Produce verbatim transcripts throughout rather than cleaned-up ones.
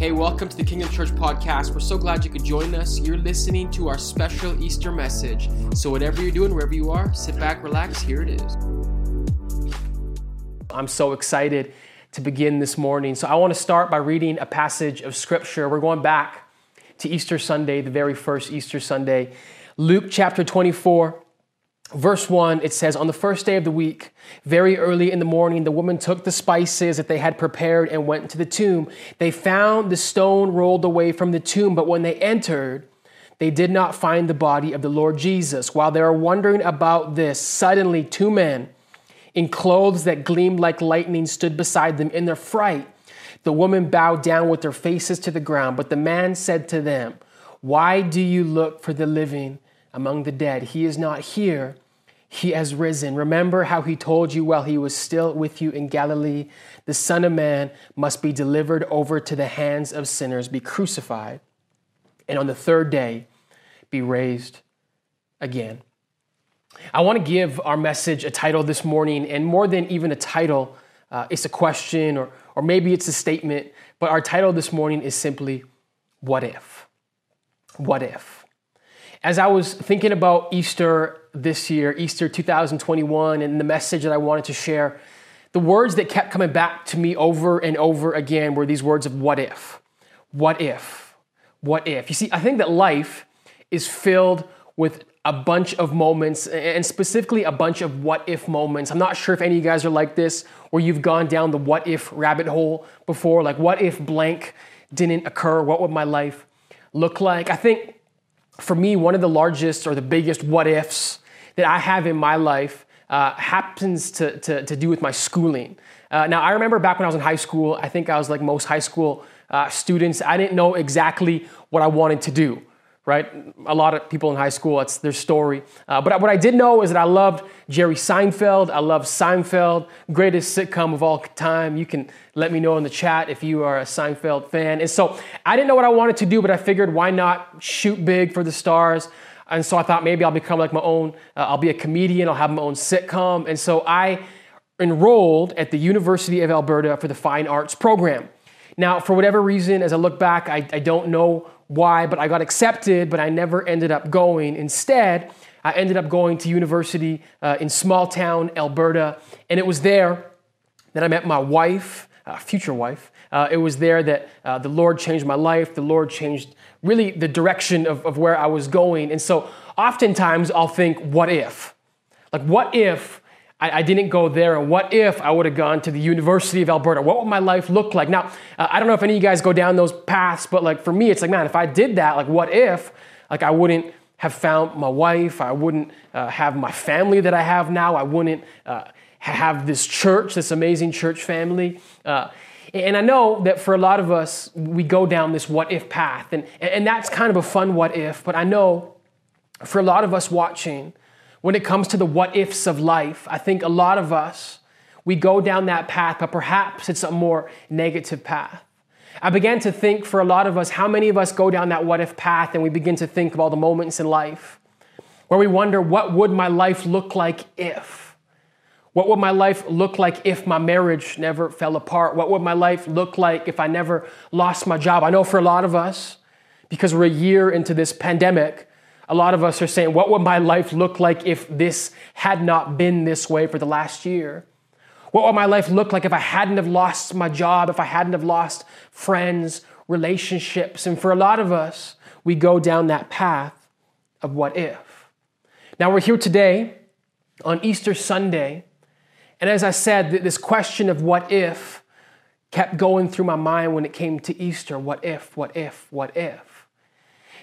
Hey, welcome to the Kingdom Church podcast. We're so glad you could join us. You're listening to our special Easter message. So whatever you're doing, wherever you are, sit back, relax. Here it is. I'm so excited to begin this morning. So I want to start by reading a passage of Scripture. We're going back to Easter Sunday, the very first Easter Sunday. Luke chapter twenty-four, verse one, it says, "On the first day of the week, very early in the morning, the women took the spices that they had prepared and went to the tomb. They found the stone rolled away from the tomb, but when they entered, they did not find the body of the Lord Jesus. While they were wondering about this, suddenly two men in clothes that gleamed like lightning stood beside them. In their fright, the women bowed down with their faces to the ground, but the man said to them, 'Why do you look for the living among the dead? He is not here. He has risen. Remember how he told you while he was still with you in Galilee, the Son of Man must be delivered over to the hands of sinners, be crucified, and on the third day be raised again.'" I want to give our message a title this morning, and more than even a title, uh, it's a question or, or maybe it's a statement, but our title this morning is simply, "What If?" What if? As I was thinking about Easter this year, Easter two thousand twenty-one, and the message that I wanted to share, the words that kept coming back to me over and over again were these words of what if, what if, what if. You see, I think that life is filled with a bunch of moments, and specifically a bunch of what if moments. I'm not sure if any of you guys are like this, or you've gone down the what if rabbit hole before, like what if blank didn't occur? What would my life look like? I think for me, one of the largest or the biggest what ifs that I have in my life uh, happens to, to, to do with my schooling. Uh, now, I remember back when I was in high school, I think I was like most high school uh, students. I didn't know exactly what I wanted to do, right? A lot of people in high school, that's their story. Uh, but what I did know is that I loved Jerry Seinfeld. I love Seinfeld, greatest sitcom of all time. You can let me know in the chat if you are a Seinfeld fan. And so I didn't know what I wanted to do, but I figured why not shoot big for the stars? And so I thought maybe I'll become like my own, uh, I'll be a comedian, I'll have my own sitcom. And so I enrolled at the University of Alberta for the Fine Arts program. Now, for whatever reason, as I look back, I, I don't know why, but I got accepted, but I never ended up going. Instead, I ended up going to university uh, in small town Alberta, and it was there that I met my wife, uh, future wife. Uh, it was there that uh, the Lord changed my life. The Lord changed really the direction of, of where I was going. And so oftentimes I'll think, what if? Like, what if I, I didn't go there? And what if I would have gone to the University of Alberta? What would my life look like? Now, uh, I don't know if any of you guys go down those paths, but like for me, it's like, man, if I did that, like what if, like I wouldn't have found my wife. I wouldn't uh, have my family that I have now. I wouldn't uh, have this church, this amazing church family. Uh, and I know that for a lot of us, we go down this what if path, and and that's kind of a fun what if, but I know for a lot of us watching, when it comes to the what ifs of life, I think a lot of us, we go down that path, but perhaps it's a more negative path. I began to think for a lot of us, how many of us go down that what if path, and we begin to think of all the moments in life where we wonder, what would my life look like if? What would my life look like if my marriage never fell apart? What would my life look like if I never lost my job? I know for a lot of us, because we're a year into this pandemic, a lot of us are saying, what would my life look like if this had not been this way for the last year? What would my life look like if I hadn't have lost my job, if I hadn't have lost friends, relationships? And for a lot of us, we go down that path of what if. Now we're here today on Easter Sunday. And as I said, this question of what if kept going through my mind when it came to Easter. What if, what if, what if?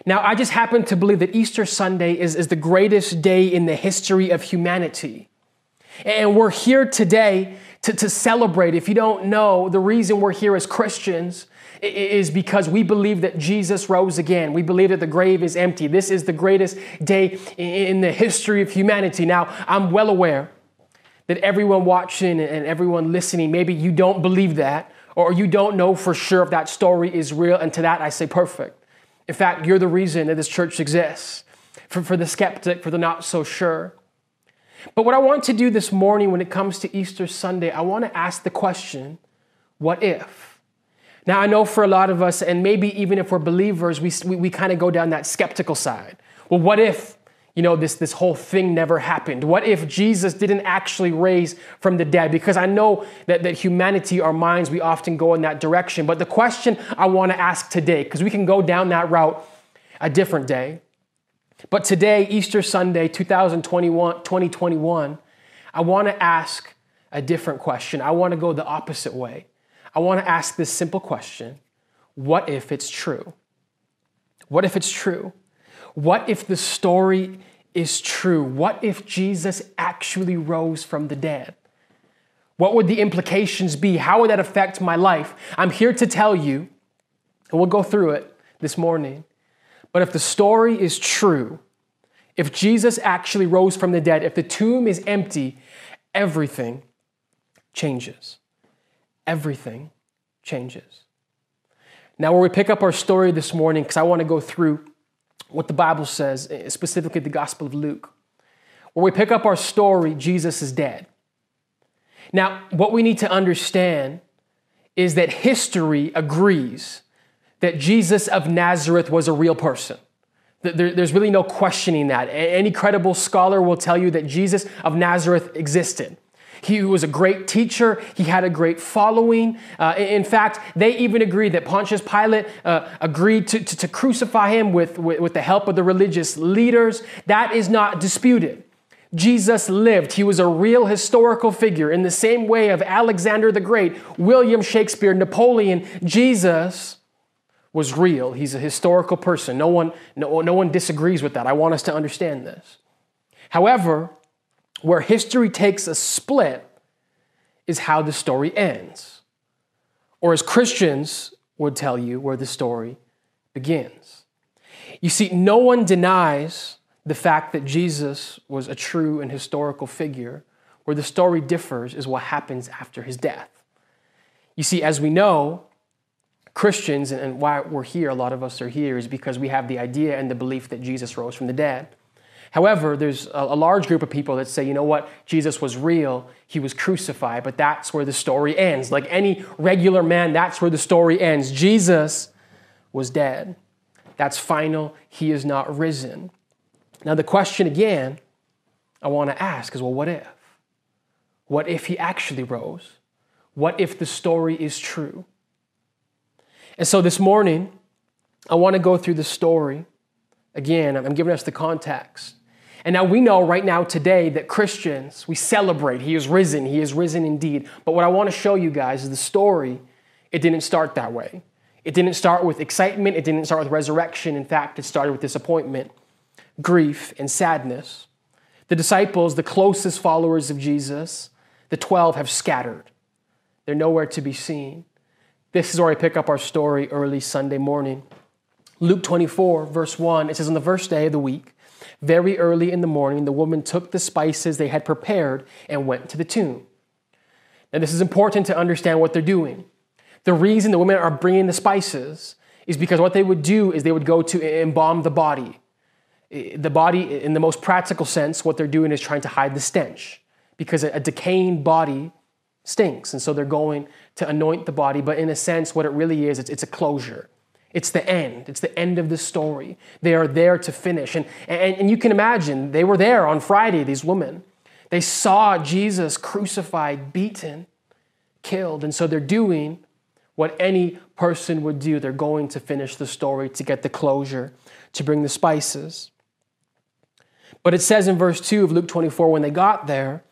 Now, I just happen to believe that Easter Sunday is, is the greatest day in the history of humanity. And we're here today to, to celebrate. If you don't know, the reason we're here as Christians is because we believe that Jesus rose again. We believe that the grave is empty. This is the greatest day in the history of humanity. Now, I'm well aware that everyone watching and everyone listening, maybe you don't believe that, or you don't know for sure if that story is real. And to that, I say perfect. In fact, you're the reason that this church exists, for, for the skeptic, for the not so sure. But what I want to do this morning when it comes to Easter Sunday, I want to ask the question, what if? Now, I know for a lot of us, and maybe even if we're believers, we, we, we kind of go down that skeptical side. Well, what if, you know, this, this whole thing never happened? What if Jesus didn't actually raise from the dead? Because I know that, that humanity, our minds, we often go in that direction. But the question I want to ask today, because we can go down that route a different day. But today, Easter Sunday, two thousand twenty-one, I want to ask a different question. I want to go the opposite way. I want to ask this simple question. What if it's true? What if it's true? What if the story is true? What if Jesus actually rose from the dead? What would the implications be? How would that affect my life? I'm here to tell you, and we'll go through it this morning, but if the story is true, if Jesus actually rose from the dead, if the tomb is empty, everything changes. Everything changes. Now, where we pick up our story this morning, because I want to go through what the Bible says, specifically the Gospel of Luke. Where we pick up our story, Jesus is dead. Now, what we need to understand is that history agrees that Jesus of Nazareth was a real person. There's really no questioning that. Any credible scholar will tell you that Jesus of Nazareth existed. He was a great teacher. He had a great following. Uh, in fact, they even agreed that Pontius Pilate uh, agreed to, to, to crucify him with, with, with the help of the religious leaders. That is not disputed. Jesus lived. He was a real historical figure in the same way of Alexander the Great, William Shakespeare, Napoleon. Jesus was real. He's a historical person. No one, no, no one disagrees with that. I want us to understand this. However, where history takes a split is how the story ends. Or as Christians would tell you, where the story begins. You see, no one denies the fact that Jesus was a true and historical figure. Where the story differs is what happens after his death. You see, as we know, Christians, and why we're here, a lot of us are here, is because we have the idea and the belief that Jesus rose from the dead. However, there's a large group of people that say, you know what, Jesus was real, he was crucified, but that's where the story ends. Like any regular man, that's where the story ends. Jesus was dead. That's final. He is not risen. Now, the question again I want to ask is, well, what if? What if he actually rose? What if the story is true? And so this morning, I want to go through the story. Again, I'm giving us the context. And now we know right now today that Christians, we celebrate. He is risen. He is risen indeed. But what I want to show you guys is the story, it didn't start that way. It didn't start with excitement. It didn't start with resurrection. In fact, it started with disappointment, grief, and sadness. The disciples, the closest followers of Jesus, the twelve have scattered. They're nowhere to be seen. This is where I pick up our story early Sunday morning. Luke twenty-four, verse one, it says, on the first day of the week, very early in the morning, the woman took the spices they had prepared and went to the tomb. Now, this is important to understand what they're doing. The reason the women are bringing the spices is because what they would do is they would go to embalm the body. The body, in the most practical sense, what they're doing is trying to hide the stench, because a decaying body stinks. And so they're going to anoint the body. But in a sense, what it really is, it's, it's a closure. It's the end. It's the end of the story. They are there to finish. And, and, and you can imagine, they were there on Friday, these women. They saw Jesus crucified, beaten, killed. And so they're doing what any person would do. They're going to finish the story, to get the closure, to bring the spices. But it says in verse two of Luke twenty-four, when they got there,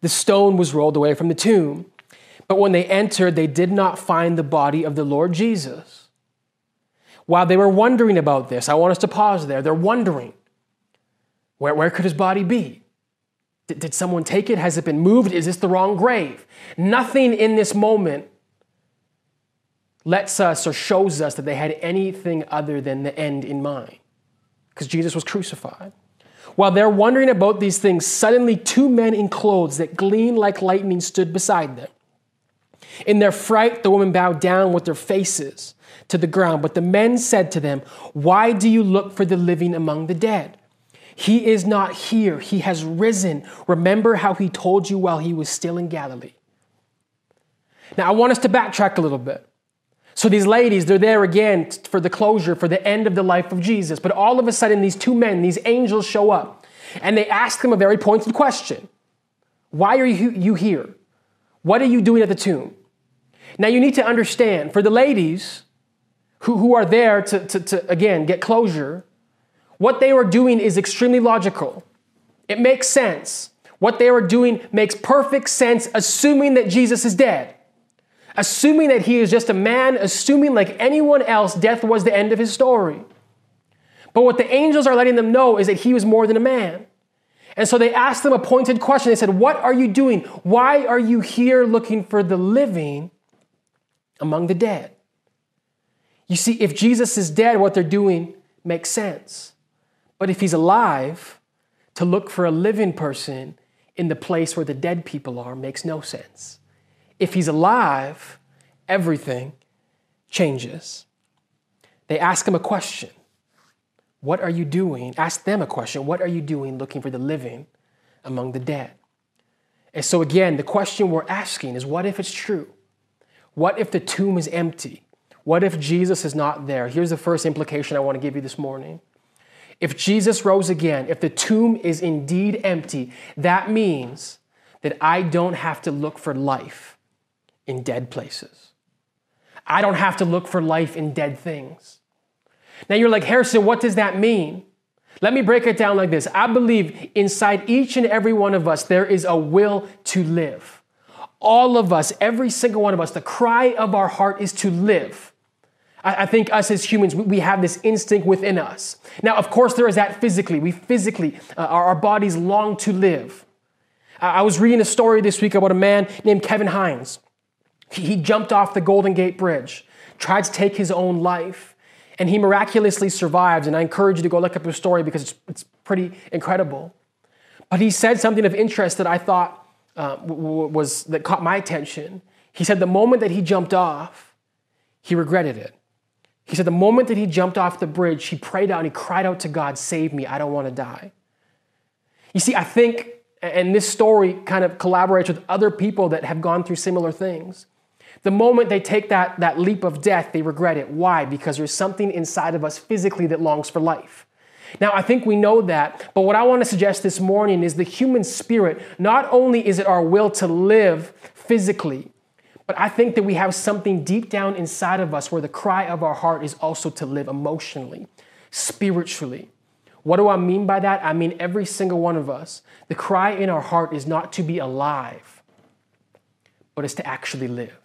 the stone was rolled away from the tomb. But when they entered, they did not find the body of the Lord Jesus. While they were wondering about this, I want us to pause there. They're wondering, where, where could his body be? Did, did someone take it? Has it been moved? Is this the wrong grave? Nothing in this moment lets us or shows us that they had anything other than the end in mind, because Jesus was crucified. While they're wondering about these things, suddenly two men in clothes that gleamed like lightning stood beside them. In their fright, the women bowed down with their faces to the ground. But the men said to them, why do you look for the living among the dead? He is not here. He has risen. Remember how he told you while he was still in Galilee. Now, I want us to backtrack a little bit. So these ladies, they're there again for the closure, for the end of the life of Jesus. But all of a sudden, these two men, these angels show up, and they ask him a very pointed question. Why are you here? What are you doing at the tomb? Now, you need to understand, for the ladies who, who are there to, to, to, again, get closure, what they were doing is extremely logical. It makes sense. What they were doing makes perfect sense, assuming that Jesus is dead. Assuming that he is just a man, assuming like anyone else, death was the end of his story. But what the angels are letting them know is that he was more than a man. And so they asked them a pointed question. They said, what are you doing? Why are you here looking for the living among the dead? You see, if Jesus is dead, what they're doing makes sense. But if he's alive, to look for a living person in the place where the dead people are makes no sense. If he's alive, everything changes. They ask him a question. What are you doing? Ask them a question. What are you doing looking for the living among the dead? And so again, the question we're asking is, what if it's true? What if the tomb is empty? What if Jesus is not there? Here's the first implication I want to give you this morning. If Jesus rose again, if the tomb is indeed empty, that means that I don't have to look for life in dead places. I don't have to look for life in dead things. Now you're like, Harrison, what does that mean? Let me break it down like this. I believe inside each and every one of us, there is a will to live. All of us, every single one of us, the cry of our heart is to live. I think us as humans, we have this instinct within us. Now, of course, there is that physically. We physically, uh, our, our bodies long to live. Uh, I was reading a story this week about a man named Kevin Hines. He, he jumped off the Golden Gate Bridge, tried to take his own life, and he miraculously survived. And I encourage you to go look up his story because it's, it's pretty incredible. But he said something of interest that I thought uh, w- w- was, that caught my attention. He said the moment that he jumped off, he regretted it. He said the moment that he jumped off the bridge, he prayed out and he cried out to God, save me, I don't want to die. You see, I think, and this story kind of collaborates with other people that have gone through similar things. The moment they take that, that leap of death, they regret it. Why? Because there's something inside of us physically that longs for life. Now, I think we know that, but what I want to suggest this morning is the human spirit, not only is it our will to live physically, but I think that we have something deep down inside of us where the cry of our heart is also to live emotionally, spiritually. What do I mean by that? I mean every single one of us. The cry in our heart is not to be alive, but it's to actually live.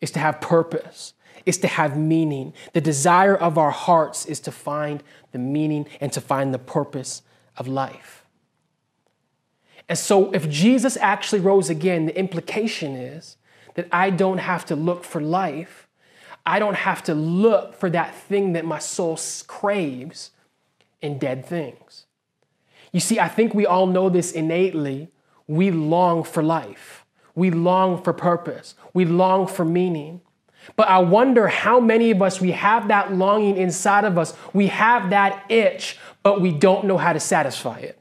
It's to have purpose. It's to have meaning. The desire of our hearts is to find the meaning and to find the purpose of life. And so if Jesus actually rose again, the implication is that I don't have to look for life. I don't have to look for that thing that my soul craves in dead things. You see, I think we all know this innately. We long for life. We long for purpose. We long for meaning. But I wonder how many of us, we have that longing inside of us. We have that itch, but we don't know how to satisfy it.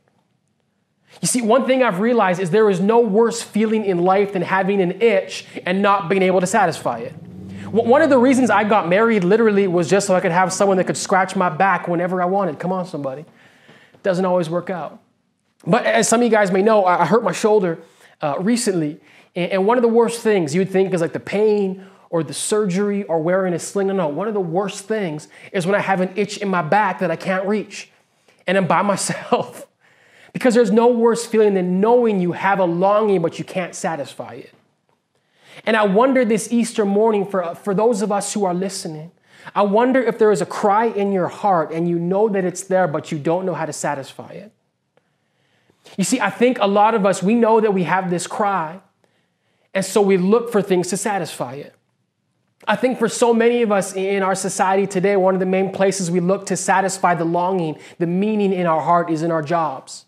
You see, one thing I've realized is there is no worse feeling in life than having an itch and not being able to satisfy it. One of the reasons I got married literally was just so I could have someone that could scratch my back whenever I wanted. Come on, somebody. It doesn't always work out. But as some of you guys may know, I hurt my shoulder uh, recently. And one of the worst things you'd think is like the pain or the surgery or wearing a sling. No, no, one of the worst things is when I have an itch in my back that I can't reach and I'm by myself. Because there's no worse feeling than knowing you have a longing, but you can't satisfy it. And I wonder this Easter morning, for, for those of us who are listening, I wonder if there is a cry in your heart and you know that it's there, but you don't know how to satisfy it. You see, I think a lot of us, we know that we have this cry, and so we look for things to satisfy it. I think for so many of us in our society today, one of the main places we look to satisfy the longing, the meaning in our heart is in our jobs.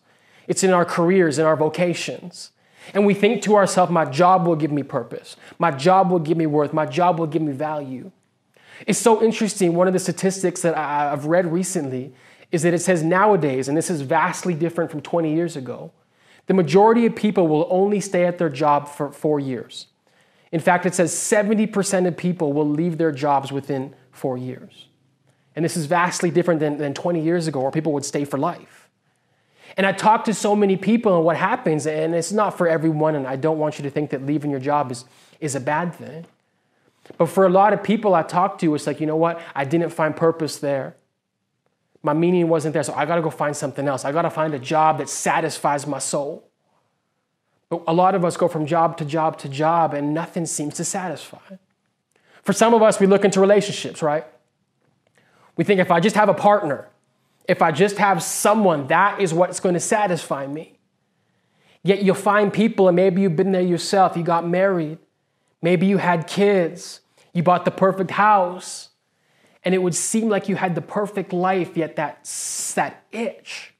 It's in our careers, in our vocations. And we think to ourselves, my job will give me purpose. My job will give me worth. My job will give me value. It's so interesting. One of the statistics that I've read recently is that it says nowadays, and this is vastly different from twenty years ago, the majority of people will only stay at their job for four years. In fact, it says seventy percent of people will leave their jobs within four years. And this is vastly different than, than twenty years ago, where people would stay for life. And I talk to so many people, and what happens, and it's not for everyone, and I don't want you to think that leaving your job is, is a bad thing. But for a lot of people I talk to, it's like, you know what? I didn't find purpose there. My meaning wasn't there, so I got to go find something else. I got to find a job that satisfies my soul. But a lot of us go from job to job to job, and nothing seems to satisfy. For some of us, we look into relationships, right? We think, if I just have a partner, if I just have someone, that is what's going to satisfy me. Yet you'll find people, and maybe you've been there yourself, you got married, maybe you had kids, you bought the perfect house, and it would seem like you had the perfect life, yet that, that itch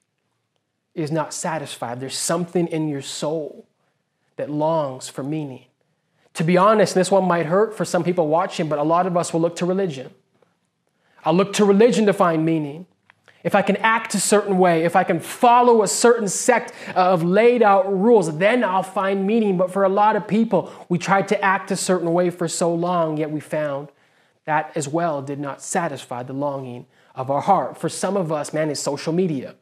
is not satisfied. There's something in your soul that longs for meaning. To be honest, this one might hurt for some people watching, but a lot of us will look to religion. I'll look to religion to find meaning. If I can act a certain way, if I can follow a certain sect of laid out rules, then I'll find meaning. But for a lot of people, we tried to act a certain way for so long, yet we found that as well did not satisfy the longing of our heart. For some of us, man, it's social media.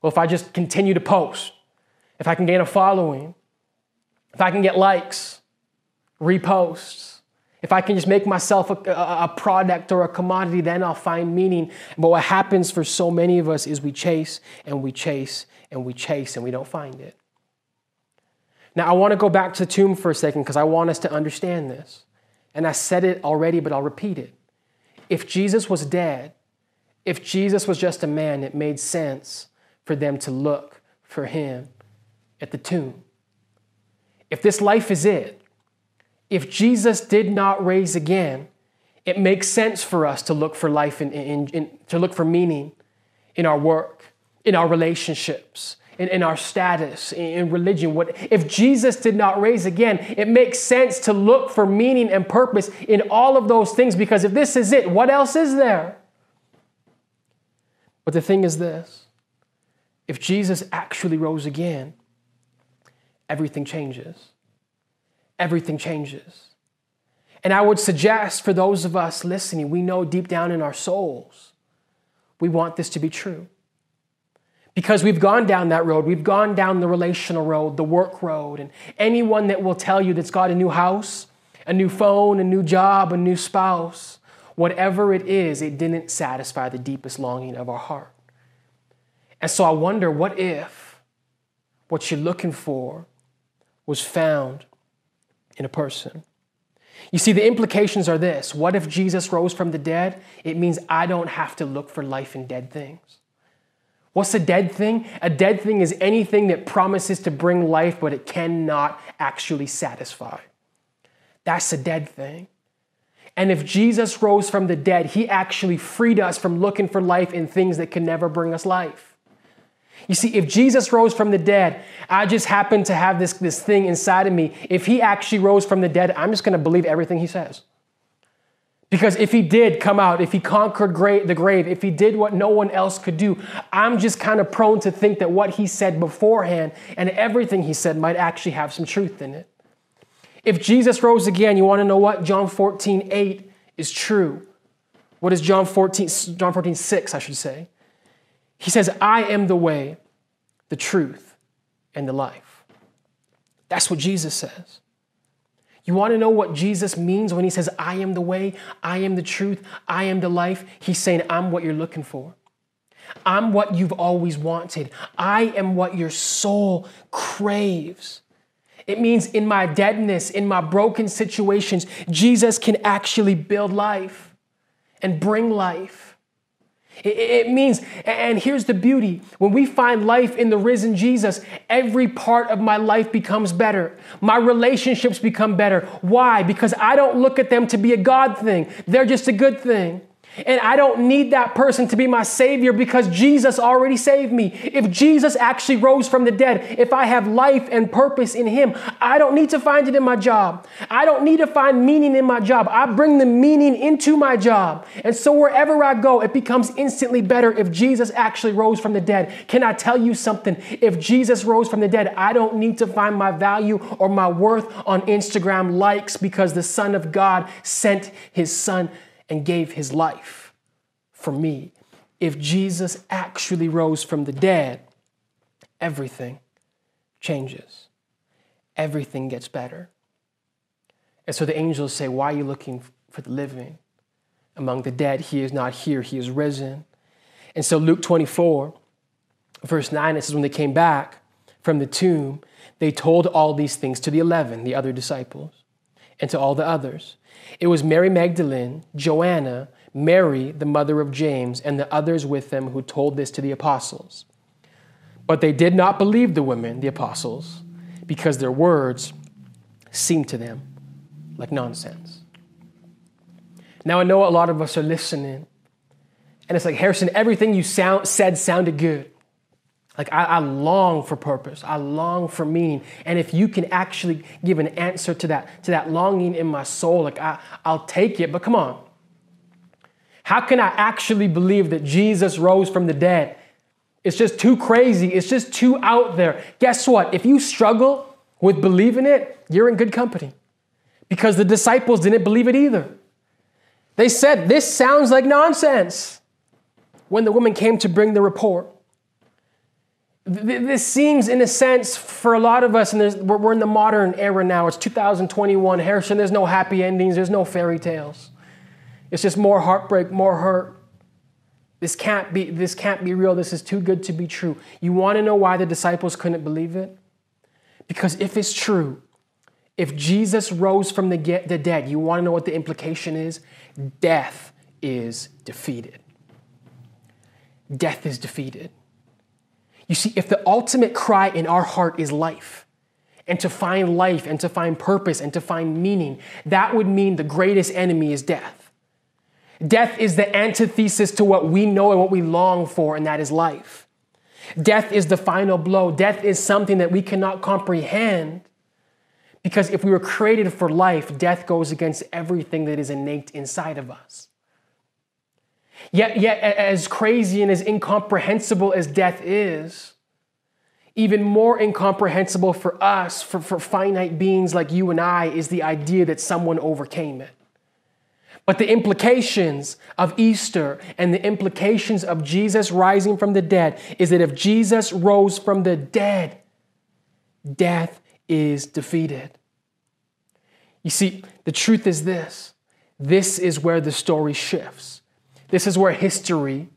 Well, if I just continue to post, if I can gain a following, if I can get likes, reposts, if I can just make myself a, a product or a commodity, then I'll find meaning. But what happens for so many of us is we chase and we chase and we chase and we don't find it. Now, I want to go back to the tomb for a second because I want us to understand this. And I said it already, but I'll repeat it. If Jesus was dead, if Jesus was just a man, it made sense for them to look for him at the tomb. If this life is it, if Jesus did not raise again, it makes sense for us to look for life in, in, in, to look for meaning in our work, in our relationships, in, in our status, in, in religion. What, if Jesus did not raise again, it makes sense to look for meaning and purpose in all of those things, because if this is it, what else is there? But the thing is this. If Jesus actually rose again, everything changes. Everything changes. And I would suggest for those of us listening, we know deep down in our souls, we want this to be true. Because we've gone down that road. We've gone down the relational road, the work road. And anyone that will tell you that's got a new house, a new phone, a new job, a new spouse, whatever it is, it didn't satisfy the deepest longing of our heart. And so I wonder, what if what you're looking for was found in a person? You see, the implications are this. What if Jesus rose from the dead? It means I don't have to look for life in dead things. What's a dead thing? A dead thing is anything that promises to bring life, but it cannot actually satisfy. That's a dead thing. And if Jesus rose from the dead, he actually freed us from looking for life in things that can never bring us life. You see, if Jesus rose from the dead, I just happen to have this, this thing inside of me. If he actually rose from the dead, I'm just going to believe everything he says. Because if he did come out, if he conquered gra- the grave, if he did what no one else could do, I'm just kind of prone to think that what he said beforehand and everything he said might actually have some truth in it. If Jesus rose again, you want to know what? John fourteen eight is true. What is John fourteen? John fourteen six, I should say. He says, I am the way, the truth, and the life. That's what Jesus says. You want to know what Jesus means when he says, I am the way, I am the truth, I am the life? He's saying, I'm what you're looking for. I'm what you've always wanted. I am what your soul craves. It means in my deadness, in my broken situations, Jesus can actually build life and bring life. It means, and here's the beauty, when we find life in the risen Jesus, every part of my life becomes better. My relationships become better. Why? Because I don't look at them to be a God thing. They're just a good thing. And I don't need that person to be my savior because Jesus already saved me. If Jesus actually rose from the dead, if I have life and purpose in him, I don't need to find it in my job. I don't need to find meaning in my job. I bring the meaning into my job. And so wherever I go, it becomes instantly better if Jesus actually rose from the dead. Can I tell you something? If Jesus rose from the dead, I don't need to find my value or my worth on Instagram likes because the Son of God sent his Son and gave his life for me. If Jesus actually rose from the dead, everything changes. Everything gets better. And so the angels say, why are you looking for the living among the dead? He is not here. He is risen. And so Luke twenty-four, verse nine, it says, when they came back from the tomb, they told all these things to the eleven, the other disciples, and to all the others. It was Mary Magdalene, Joanna, Mary, the mother of James, and the others with them who told this to the apostles. But they did not believe the women, the apostles, because their words seemed to them like nonsense. Now, I know a lot of us are listening, and it's like, Harrison, everything you sound, said sounded good. Like, I, I long for purpose. I long for meaning. And if you can actually give an answer to that, to that longing in my soul, like, I, I'll take it. But come on. How can I actually believe that Jesus rose from the dead? It's just too crazy. It's just too out there. Guess what? If you struggle with believing it, you're in good company because the disciples didn't believe it either. They said, this sounds like nonsense. When the woman came to bring the report, this seems, in a sense, for a lot of us, and we're in the modern era now, it's two thousand twenty-one, Harrison, there's no happy endings, there's no fairy tales. It's just more heartbreak, more hurt. This can't be, this can't be real, this is too good to be true. You want to know why the disciples couldn't believe it? Because if it's true, if Jesus rose from the dead, you want to know what the implication is? Death is defeated. Death is defeated. You see, if the ultimate cry in our heart is life, and to find life and to find purpose and to find meaning, that would mean the greatest enemy is death. Death is the antithesis to what we know and what we long for, and that is life. Death is the final blow. Death is something that we cannot comprehend because if we were created for life, death goes against everything that is innate inside of us. Yet, yet, as crazy and as incomprehensible as death is, even more incomprehensible for us, for, for finite beings like you and I, is the idea that someone overcame it. But the implications of Easter and the implications of Jesus rising from the dead is that if Jesus rose from the dead, death is defeated. You see, the truth is this. This is where the story shifts. This is where history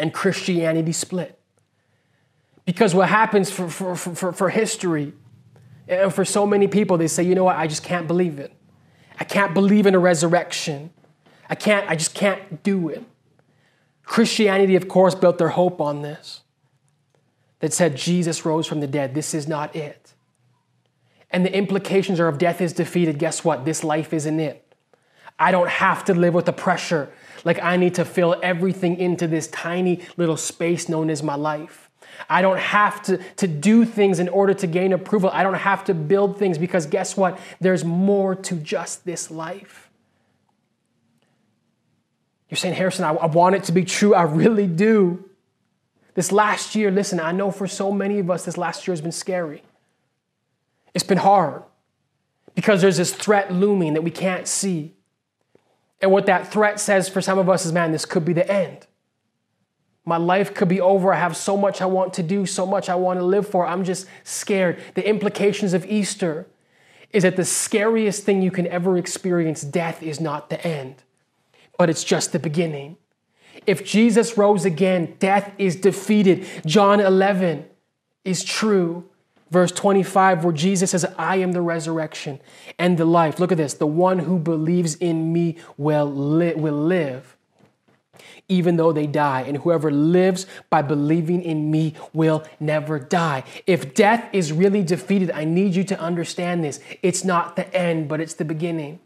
and Christianity split. Because what happens for, for, for, for history and for so many people, they say, you know what, I just can't believe it. I can't believe in a resurrection. I can't, I just can't do it. Christianity, of course, built their hope on this. That said, Jesus rose from the dead. This is not it. And the implications are if death is defeated, guess what? This life isn't it. I don't have to live with the pressure. Like I need to fill everything into this tiny little space known as my life. I don't have to, to do things in order to gain approval. I don't have to build things because guess what? There's more to just this life. You're saying, Harrison, I, I want it to be true. I really do. This last year, listen, I know for so many of us, this last year has been scary. It's been hard because there's this threat looming that we can't see. And what that threat says for some of us is, man, this could be the end. My life could be over. I have so much I want to do, so much I want to live for. I'm just scared. The implications of Easter is that the scariest thing you can ever experience, death, is not the end, but it's just the beginning. If Jesus rose again, death is defeated. John eleven is true. Verse twenty-five, where Jesus says, I am the resurrection and the life. Look at this. The one who believes in me will, li- will live, even though they die. And whoever lives by believing in me will never die. If death is really defeated, I need you to understand this. It's not the end, but it's the beginning.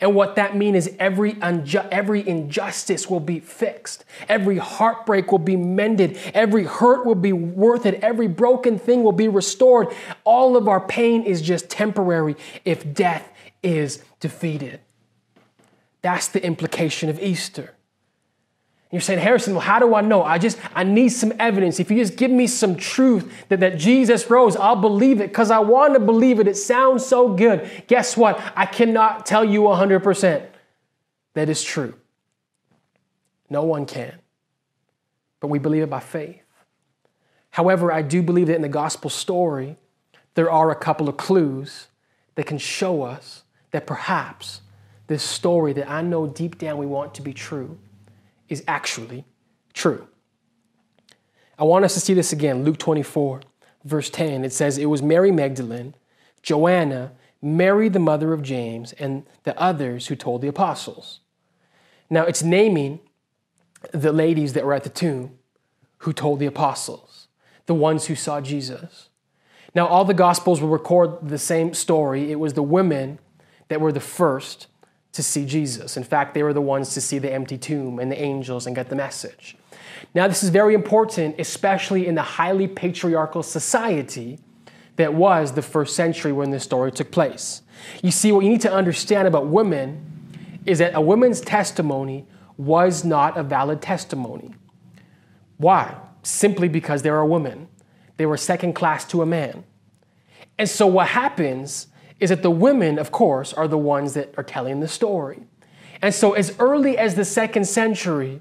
And what that means is every unju- every injustice will be fixed. Every heartbreak will be mended. Every hurt will be worth it. Every broken thing will be restored. All of our pain is just temporary if death is defeated. That's the implication of Easter. You're saying, Harrison, well, how do I know? I just, I need some evidence. If you just give me some truth that, that Jesus rose, I'll believe it because I want to believe it. It sounds so good. Guess what? I cannot tell you one hundred percent that it's true. No one can. But we believe it by faith. However, I do believe that in the gospel story, there are a couple of clues that can show us that perhaps this story that I know deep down we want to be true is actually true. I want us to see this again. Luke twenty-four, verse ten, it says, it was Mary Magdalene, Joanna, Mary the mother of James, and the others who told the apostles. Now it's naming the ladies that were at the tomb who told the apostles, the ones who saw Jesus. Now all the Gospels will record the same story. It was the women that were the first to see Jesus. In fact, they were the ones to see the empty tomb and the angels and get the message. Now, this is very important, especially in the highly patriarchal society that was the first century when this story took place. You see, what you need to understand about women is that a woman's testimony was not a valid testimony. Why? Simply because they were a woman. They were second class to a man. And so what happens is that the women, of course, are the ones that are telling the story. And so as early as the second century,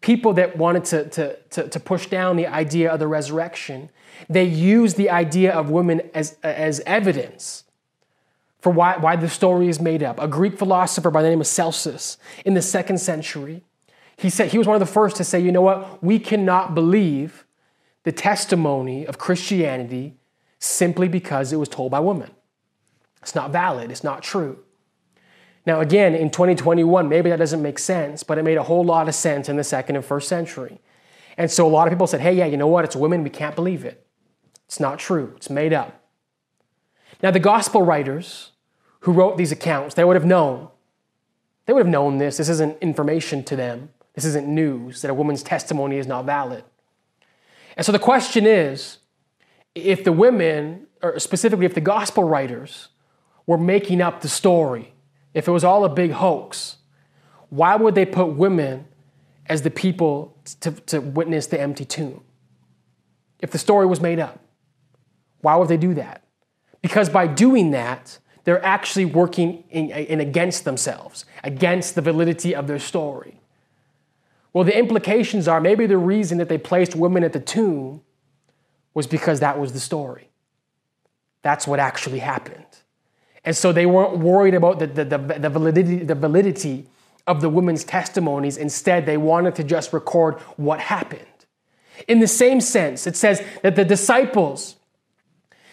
people that wanted to, to, to, to push down the idea of the resurrection, they used the idea of women as, as evidence for why, why the story is made up. A Greek philosopher by the name of Celsus in the second century, he said he was one of the first to say, you know what, we cannot believe the testimony of Christianity simply because it was told by women. It's not valid. It's not true. Now, again, in twenty twenty-one, maybe that doesn't make sense, but it made a whole lot of sense in the second and first century. And so a lot of people said, hey, yeah, you know what? It's women. We can't believe it. It's not true. It's made up. Now, the gospel writers who wrote these accounts, they would have known. They would have known this. This isn't information to them. This isn't news that a woman's testimony is not valid. And so the question is, if the women, or specifically if the gospel writers were making up the story, if it was all a big hoax, why would they put women as the people to, to witness the empty tomb? If the story was made up, why would they do that? Because by doing that, they're actually working in, in against themselves, against the validity of their story. Well, the implications are maybe the reason that they placed women at the tomb was because that was the story. That's what actually happened. And so they weren't worried about the, the, the, the, validity, the validity of the women's testimonies. Instead, they wanted to just record what happened. In the same sense, it says that the disciples,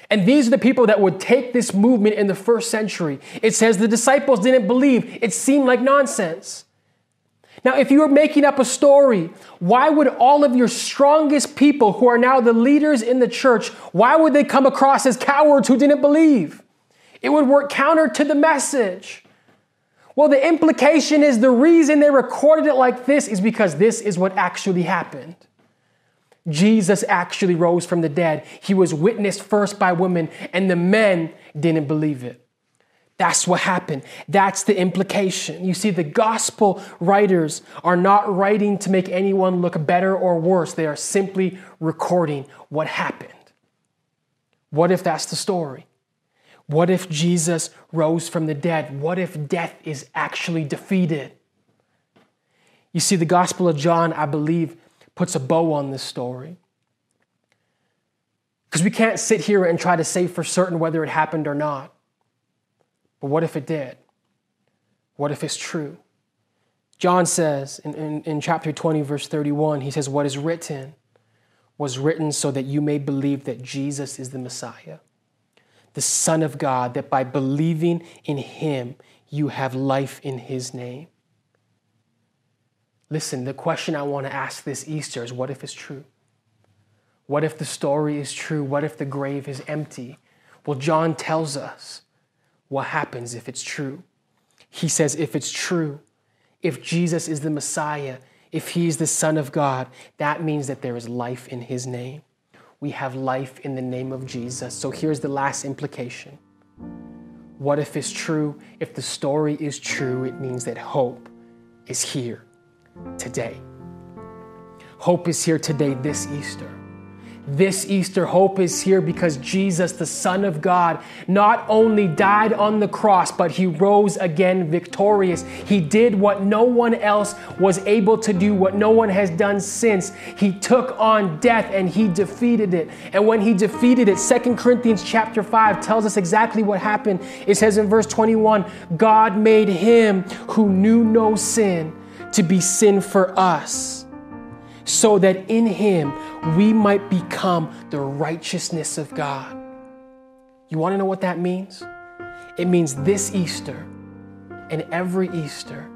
and these are the people that would take this movement in the first century. It says the disciples didn't believe. It seemed like nonsense. Now, if you were making up a story, why would all of your strongest people who are now the leaders in the church, why would they come across as cowards who didn't believe? It would work counter to the message. Well, the implication is the reason they recorded it like this is because this is what actually happened. Jesus actually rose from the dead. He was witnessed first by women, and the men didn't believe it. That's what happened. That's the implication. You see, the gospel writers are not writing to make anyone look better or worse. They are simply recording what happened. What if that's the story? What if Jesus rose from the dead? What if death is actually defeated? You see, the Gospel of John, I believe, puts a bow on this story. Because we can't sit here and try to say for certain whether it happened or not. But what if it did? What if it's true? John says in, in, in chapter twenty, verse thirty-one, he says, what is written was written so that you may believe that Jesus is the Messiah, the Son of God, that by believing in him, you have life in his name. Listen, the question I want to ask this Easter is, what if it's true? What if the story is true? What if the grave is empty? Well, John tells us what happens if it's true. He says, if it's true, if Jesus is the Messiah, if he is the Son of God, that means that there is life in his name. We have life in the name of Jesus. So here's the last implication. What if it's true? If the story is true, it means that hope is here today. Hope is here today this Easter. This Easter, hope is here because Jesus, the Son of God, not only died on the cross, but he rose again victorious. He did what no one else was able to do, what no one has done since. He took on death and he defeated it. And when he defeated it, Second Corinthians chapter five tells us exactly what happened. It says in verse twenty-one, God made him who knew no sin to be sin for us, so that in him we might become the righteousness of God. You want to know what that means? It means this Easter and every Easter,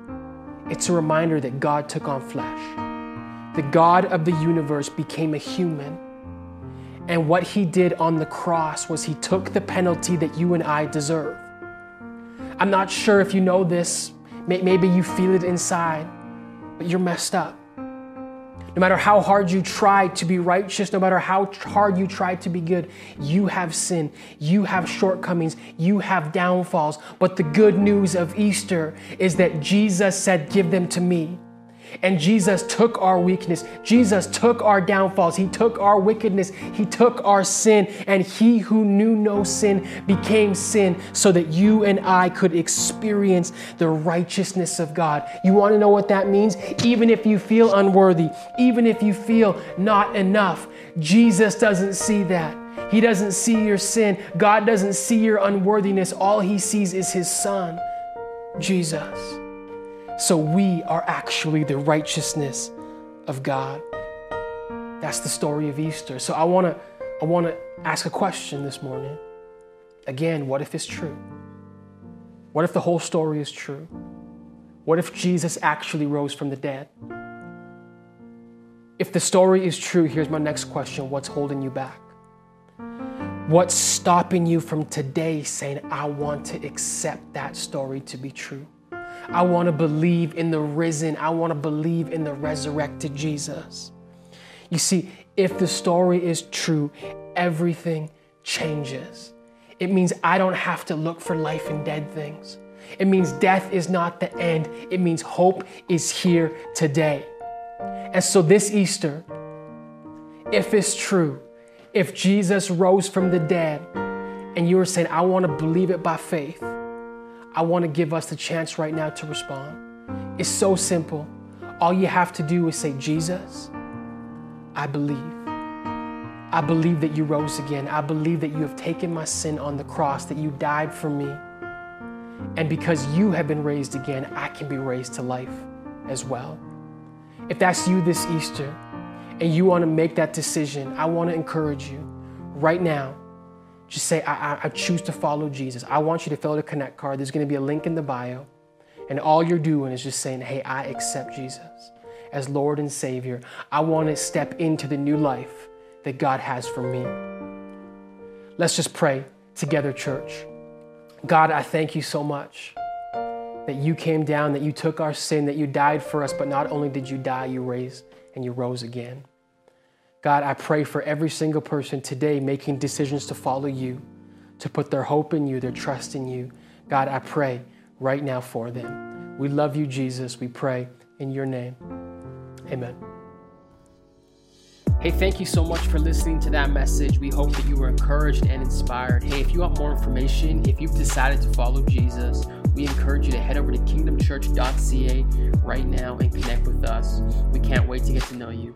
it's a reminder that God took on flesh. The God of the universe became a human. And what he did on the cross was he took the penalty that you and I deserve. I'm not sure if you know this. Maybe you feel it inside, but you're messed up. No matter how hard you try to be righteous, no matter how hard you try to be good, you have sin, you have shortcomings, you have downfalls. But the good news of Easter is that Jesus said, give them to me. And Jesus took our weakness. Jesus took our downfalls. He took our wickedness. He took our sin. And he who knew no sin became sin so that you and I could experience the righteousness of God. You want to know what that means? Even if you feel unworthy, even if you feel not enough, Jesus doesn't see that. He doesn't see your sin. God doesn't see your unworthiness. All he sees is his Son, Jesus. So we are actually the righteousness of God. That's the story of Easter. So I want to I want to ask a question this morning. Again, what if it's true? What if the whole story is true? What if Jesus actually rose from the dead? If the story is true, here's my next question. What's holding you back? What's stopping you from today saying, I want to accept that story to be true? I want to believe in the risen. I want to believe in the resurrected Jesus. You see, if the story is true, everything changes. It means I don't have to look for life and dead things. It means death is not the end. It means hope is here today. And so this Easter, if it's true, if Jesus rose from the dead and you were saying, I want to believe it by faith, I want to give us the chance right now to respond. It's so simple. All you have to do is say, Jesus, I believe. I believe that you rose again. I believe that you have taken my sin on the cross, that you died for me. And because you have been raised again, I can be raised to life as well. If that's you this Easter and you want to make that decision, I want to encourage you right now. Just say, I, I, I choose to follow Jesus. I want you to fill out a Connect card. There's going to be a link in the bio. And all you're doing is just saying, hey, I accept Jesus as Lord and Savior. I want to step into the new life that God has for me. Let's just pray together, church. God, I thank you so much that you came down, that you took our sin, that you died for us. But not only did you die, you raised and you rose again. God, I pray for every single person today making decisions to follow you, to put their hope in you, their trust in you. God, I pray right now for them. We love you, Jesus. We pray in your name. Amen. Hey, thank you so much for listening to that message. We hope that you were encouraged and inspired. Hey, if you want more information, if you've decided to follow Jesus, we encourage you to head over to kingdom church dot c a right now and connect with us. We can't wait to get to know you.